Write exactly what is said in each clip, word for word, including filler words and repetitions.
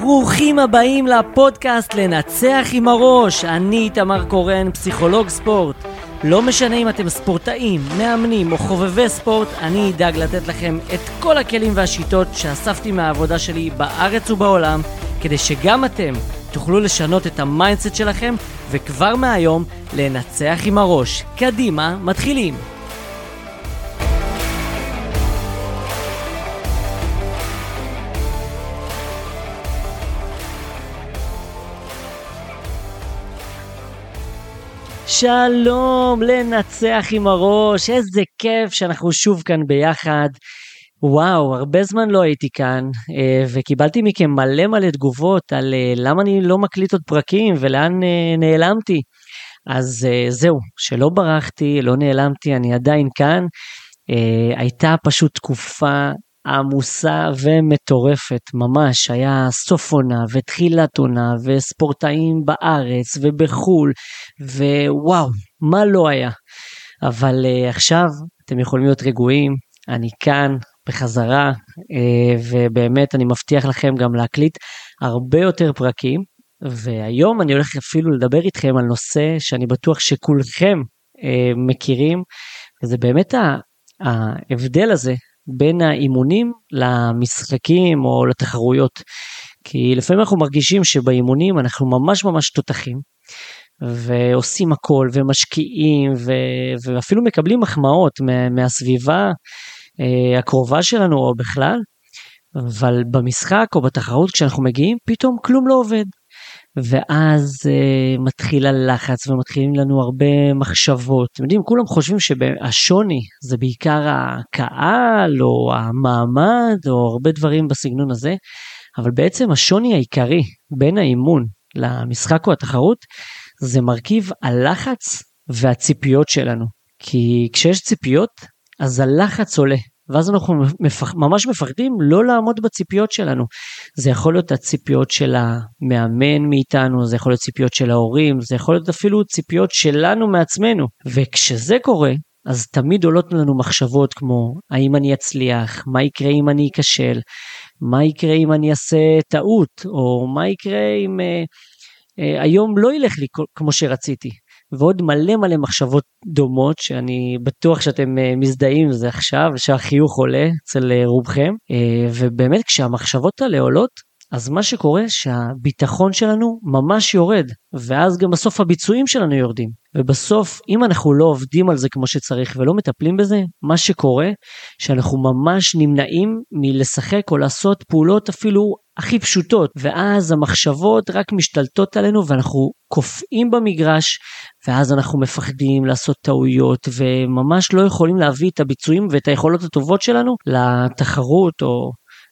ברוכים הבאים לפודקאסט לנצח עם הראש. אני תמר קורן, פסיכולוג ספורט. לא משנה אם אתם ספורטאים, מאמנים או חובבי ספורט, אני אדאג לתת לכם את כל הכלים והשיטות שאספתי מהעבודה שלי בארץ ובעולם, כדי שגם אתם תוכלו לשנות את המיינדסט שלכם, וכבר מהיום לנצח עם הראש. קדימה, מתחילים. שלום לנצח עם הראש, איזה כיף שאנחנו שוב כאן ביחד. וואו, הרבה זמן לא הייתי כאן, וקיבלתי מכם מלא מלא תגובות על למה אני לא מקליט עוד פרקים ולאן נעלמתי. אז זהו, שלא ברחתי, לא נעלמתי, אני עדיין כאן. הייתה פשוט תקופה עמוסה ומטורפת ממש, היה סוף עונה ותחילת עונה וספורטאים בארץ ובחול, ווואו, מה לא היה. אבל uh, עכשיו אתם יכולים להיות רגועים, אני כאן בחזרה, uh, ובאמת אני מבטיח לכם גם להקליט הרבה יותר פרקים, והיום אני הולך אפילו לדבר איתכם על נושא שאני בטוח שכולכם uh, מכירים, וזה באמת ההבדל הזה בין האימונים למשחקים או לתחרויות. כי לפעמים אנחנו מרגישים שבאימונים אנחנו ממש ממש תותחים, ועושים הכל ומשקיעים, ו- ואפילו מקבלים מחמאות מהסביבה אה, הקרובה שלנו או בכלל, אבל במשחק או בתחרות כשאנחנו מגיעים פתאום כלום לא עובד. ואז אה, מתחיל הלחץ ומתחילים לנו הרבה מחשבות. אתם יודעים, כולם חושבים שהשוני זה בעיקר הקהל או המעמד או הרבה דברים בסגנון הזה, אבל בעצם השוני העיקרי בין האימון למשחק או התחרות זה מרכיב הלחץ והציפיות שלנו. כי כשיש ציפיות אז הלחץ עולה, ואז אנחנו מפח... ממש מפחדים לא לעמוד בציפיות שלנו. זה יכול להיות הציפיות של המאמן מאיתנו, זה יכול להיות ציפיות של ההורים, זה יכול להיות אפילו ציפיות שלנו מעצמנו. וכשזה קורה, אז תמיד עולות לנו מחשבות כמו, האם אני אצליח, מה יקרה אם אני אכשל, מה יקרה אם אני אעשה טעות, או מה יקרה אם אה, אה, היום לא ילך לי כמו שרציתי. ועוד מלא מלא מחשבות דומות, שאני בטוח שאתם מזדהים עם זה עכשיו, שהחיוך עולה אצל רובכם, ובאמת כשהמחשבות האלה עולות, אז מה שקורה שהביטחון שלנו ממש יורד, ואז גם בסוף הביצועים שלנו יורדים, ובסוף אם אנחנו לא עובדים על זה כמו שצריך ולא מטפלים בזה, מה שקורה שאנחנו ממש נמנעים מלשחק או לעשות פעולות אפילו הכי פשוטות, ואז המחשבות רק משתלטות עלינו ואנחנו קופאים במגרש, ואז אנחנו מפחדים לעשות טעויות וממש לא יכולים להביא את הביצועים ואת היכולות הטובות שלנו לתחרות או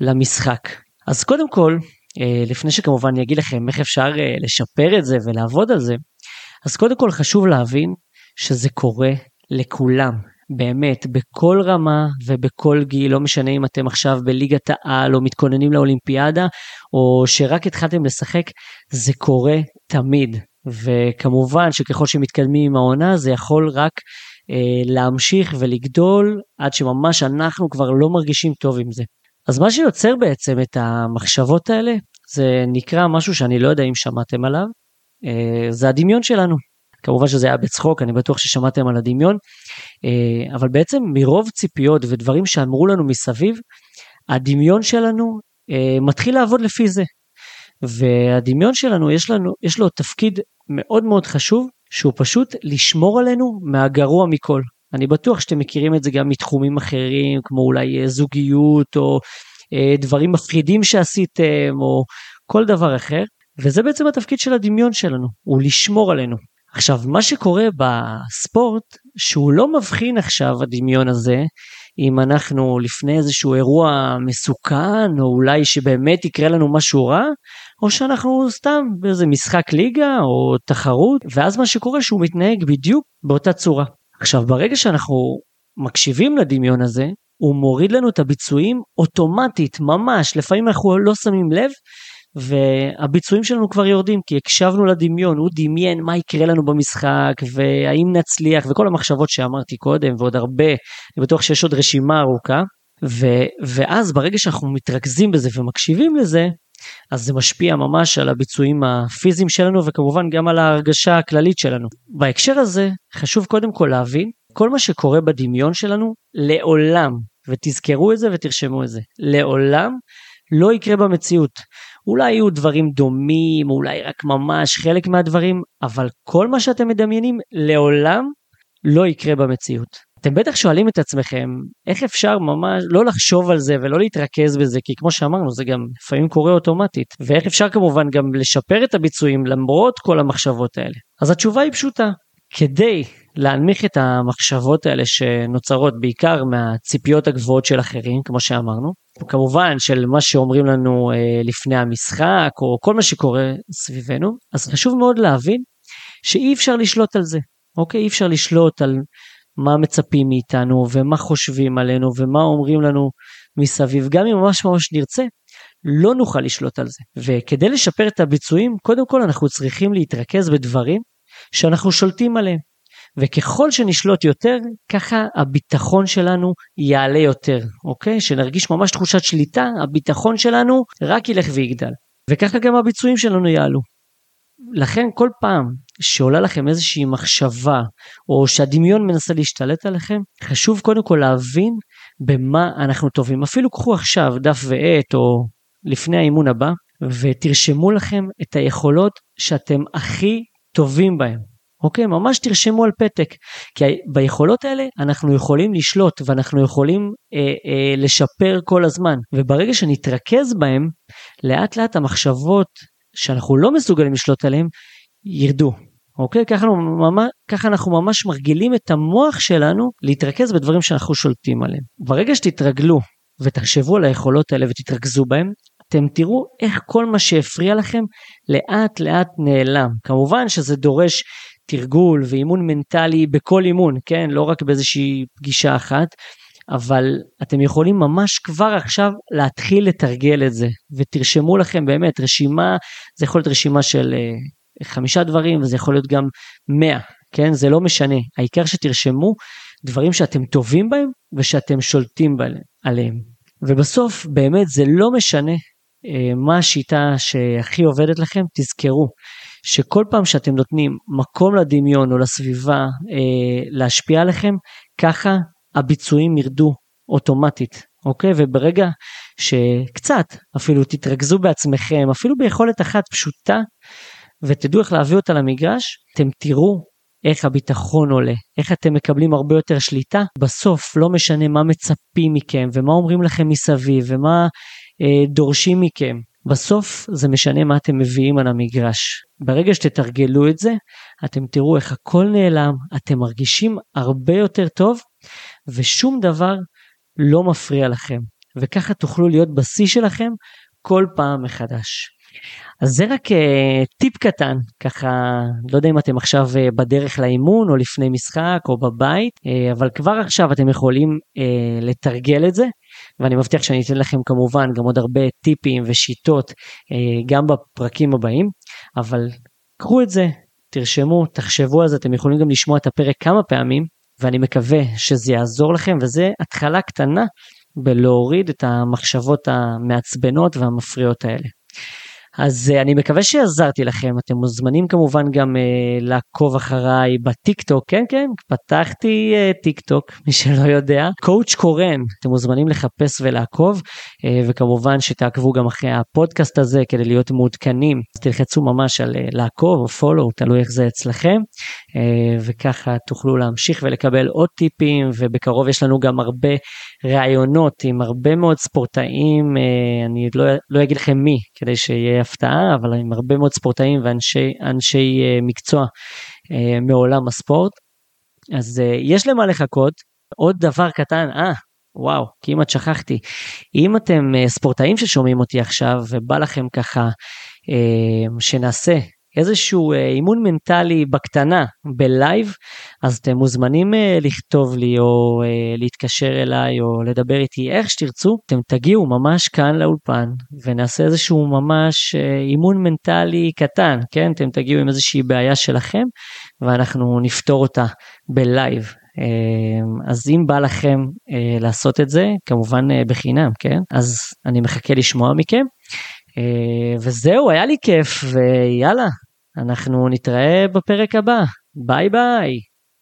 למשחק. אז קודם כל, לפני שכמובן אני אגיד לכם איך אפשר לשפר את זה ולעבוד על זה, אז קודם כל חשוב להבין שזה קורה לכולם, באמת, בכל רמה ובכל גיל, לא משנה אם אתם עכשיו בליגת העל או מתכוננים לאולימפיאדה, או שרק התחלתם לשחק, זה קורה תמיד. וכמובן שככל שמתקדמים עם העונה, זה יכול רק אה, להמשיך ולגדול, עד שממש אנחנו כבר לא מרגישים טוב עם זה. אז מה שיוצר בעצם את המחשבות האלה, זה נקרא משהו שאני לא יודע אם שמעתם עליו, אה, זה הדמיון שלנו. כמובן שזה היה בצחוק, אני בטוח ששמעתם על הדמיון, אבל בעצם מרוב ציפיות ודברים שאמרו לנו מסביב, הדמיון שלנו מתחיל לעבוד לפי זה, והדמיון שלנו יש לנו, יש לו תפקיד מאוד מאוד חשוב, שהוא פשוט לשמור עלינו מהגרוע מכל. אני בטוח שאתם מכירים את זה גם מתחומים אחרים, כמו אולי זוגיות, או דברים מפחידים שעשיתם, או כל דבר אחר, וזה בעצם התפקיד של הדמיון שלנו, הוא לשמור עלינו. עכשיו, מה שקורה בספורט, שהוא לא מבחין עכשיו הדמיון הזה, אם אנחנו לפני איזשהו אירוע מסוכן, או אולי שבאמת יקרה לנו משהו רע, או שאנחנו סתם באיזה משחק ליגה או תחרות, ואז מה שקורה שהוא מתנהג בדיוק באותה צורה. עכשיו, ברגע שאנחנו מקשיבים לדמיון הזה, הוא מוריד לנו את הביצועים אוטומטית, ממש, לפעמים אנחנו לא שמים לב, והביצועים שלנו כבר יורדים, כי הקשבנו לדמיון, הוא דמיין מה יקרה לנו במשחק, והאם נצליח, וכל המחשבות שאמרתי קודם, ועוד הרבה, אני בטוח שיש עוד רשימה ארוכה, ו- ואז ברגע שאנחנו מתרכזים בזה ומקשיבים לזה, אז זה משפיע ממש על הביצועים הפיזיים שלנו, וכמובן גם על ההרגשה הכללית שלנו. בהקשר הזה, חשוב קודם כל להבין, כל מה שקורה בדמיון שלנו, לעולם, ותזכרו את זה ותרשמו את זה, לעולם לא יקרה במציאות. אולי יהיו דברים דומים, אולי רק ממש חלק מהדברים, אבל כל מה שאתם מדמיינים, לעולם לא יקרה במציאות. אתם בטח שואלים את עצמכם, איך אפשר ממש לא לחשוב על זה ולא להתרכז בזה, כי כמו שאמרנו, זה גם לפעמים קורה אוטומטית, ואיך אפשר כמובן גם לשפר את הביצועים למרות כל המחשבות האלה. אז התשובה היא פשוטה, כדי להנמיך את המחשבות האלה שנוצרות בעיקר מהציפיות הגבוהות של אחרים, כמו שאמרנו, כמובן של מה שאומרים לנו אה, לפני המשחק, או כל מה שקורה סביבנו, אז חשוב מאוד להבין שאי אפשר לשלוט על זה, אוקיי? אי אפשר לשלוט על מה מצפים מאיתנו ומה חושבים עלינו ומה אומרים לנו מסביב, גם אם ממש ממש נרצה, לא נוכל לשלוט על זה. וכדי לשפר את הביצועים, קודם כל אנחנו צריכים להתרכז בדברים שאנחנו שולטים עליהם. וככל שנשלוט יותר, ככה הביטחון שלנו יעלה יותר, אוקיי? שנרגיש ממש תחושת שליטה, הביטחון שלנו רק ילך ויגדל. וככה גם הביצועים שלנו יעלו. לכן כל פעם שעולה לכם איזושהי מחשבה, או שהדמיון מנסה להשתלט עליכם, חשוב קודם כל להבין במה אנחנו טובים. אפילו קחו עכשיו דף ועט, או לפני האימון הבא, ותרשמו לכם את היכולות שאתם הכי טובים בהם. אוקיי? ממש תרשמו על פתק, כי ביכולות האלה אנחנו יכולים לשלוט, ואנחנו יכולים אה, אה, לשפר כל הזמן. וברגע שנתרכז בהם, לאט לאט המחשבות שאנחנו לא מסוגלים לשלוט עליהם, ירדו, אוקיי? ככה אנחנו ממש, ככה אנחנו ממש מרגילים את המוח שלנו להתרכז בדברים שאנחנו שולטים עליהם. ברגע שתתרגלו ותחשבו על היכולות האלה ותתרכזו בהם, אתם תראו איך כל מה שהפריע לכם לאט לאט נעלם. כמובן שזה דורש תרגול ואימון מנטלי בכל אימון, כן? לא רק באיזושהי פגישה אחת, אבל אתם יכולים ממש כבר עכשיו להתחיל לתרגל את זה, ותרשמו לכם באמת רשימה, זה יכול להיות רשימה של חמישה דברים, וזה יכול להיות גם מאה, כן? זה לא משנה. העיקר שתרשמו דברים שאתם טובים בהם, ושאתם שולטים עליהם. ובסוף, באמת, זה לא משנה מה השיטה שהכי עובדת לכם, תזכרו שכל פעם שאתם נותנים מקום לדמיון או לסביבה להשפיע עליכם, ככה הביצועים ירדו אוטומטית, אוקיי? וברגע שקצת אפילו תתרכזו בעצמכם, אפילו ביכולת אחת פשוטה, ותדעו איך להביא אותה למגרש, אתם תראו איך הביטחון עולה, איך אתם מקבלים הרבה יותר שליטה. בסוף לא משנה מה מצפים מכם, ומה אומרים לכם מסביב, ומה אה, דורשים מכם. בסוף זה משנה מה אתם מביאים על המגרש. ברגע שתתרגלו את זה, אתם תראו איך הכל נעלם, אתם מרגישים הרבה יותר טוב, ושום דבר לא מפריע לכם. וככה תוכלו להיות בשיא שלכם כל פעם מחדש. אז זה רק טיפ קטן, ככה לא יודע אם אתם עכשיו בדרך לאימון או לפני משחק או בבית, אבל כבר עכשיו אתם יכולים לתרגל את זה, ואני מבטיח שאני אתן לכם כמובן גם עוד הרבה טיפים ושיטות גם בפרקים הבאים, אבל קחו את זה, תרשמו, תחשבו על זה, אתם יכולים גם לשמוע את הפרק כמה פעמים, ואני מקווה שזה יעזור לכם, וזה התחלה קטנה בלהוריד את המחשבות המעצבנות והמפריעות האלה. אז אני מקווה שעזרתי לכם, אתם מוזמנים כמובן גם uh, לעקוב אחריי בטיקטוק, כן כן, פתחתי uh, טיקטוק, מי שלא יודע, קואוץ' קורן, אתם מוזמנים לחפש ולעקוב, uh, וכמובן שתעקבו גם אחרי הפודקאסט הזה כדי להיות מעודכנים, אז תלחצו ממש על uh, לעקוב או פולו, תלוי איך זה אצלכם, uh, וככה תוכלו להמשיך ולקבל עוד טיפים, ובקרוב יש לנו גם הרבה רעיונות עם הרבה מאוד ספורטאים, uh, אני לא, לא אגיד לכם מי, כדי שיהיה הפתעה, אבל עם הרבה מאוד ספורטאים ואנשי אנשי מקצוע מעולם הספורט. אז יש למה לחכות. עוד דבר קטן, אה, וואו, כמעט שכחתי. אם אתם ספורטאים ששומעים אותי עכשיו ובא לכם ככה שנעשה איזשהו אימון מנטלי בקטנה, בלייב, אז אתם מוזמנים לכתוב לי או להתקשר אליי או לדבר איתי איך שתרצו, אתם תגיעו ממש כאן לאולפן ונעשה איזשהו ממש אימון מנטלי קטן, כן? אתם תגיעו עם איזושהי בעיה שלכם ואנחנו נפתור אותה בלייב. אז אם בא לכם לעשות את זה, כמובן בחינם, כן? אז אני מחכה לשמוע מכם, וזהו, היה לי כיף, ויאללה, אנחנו נתראה בפרק הבא. ביי ביי.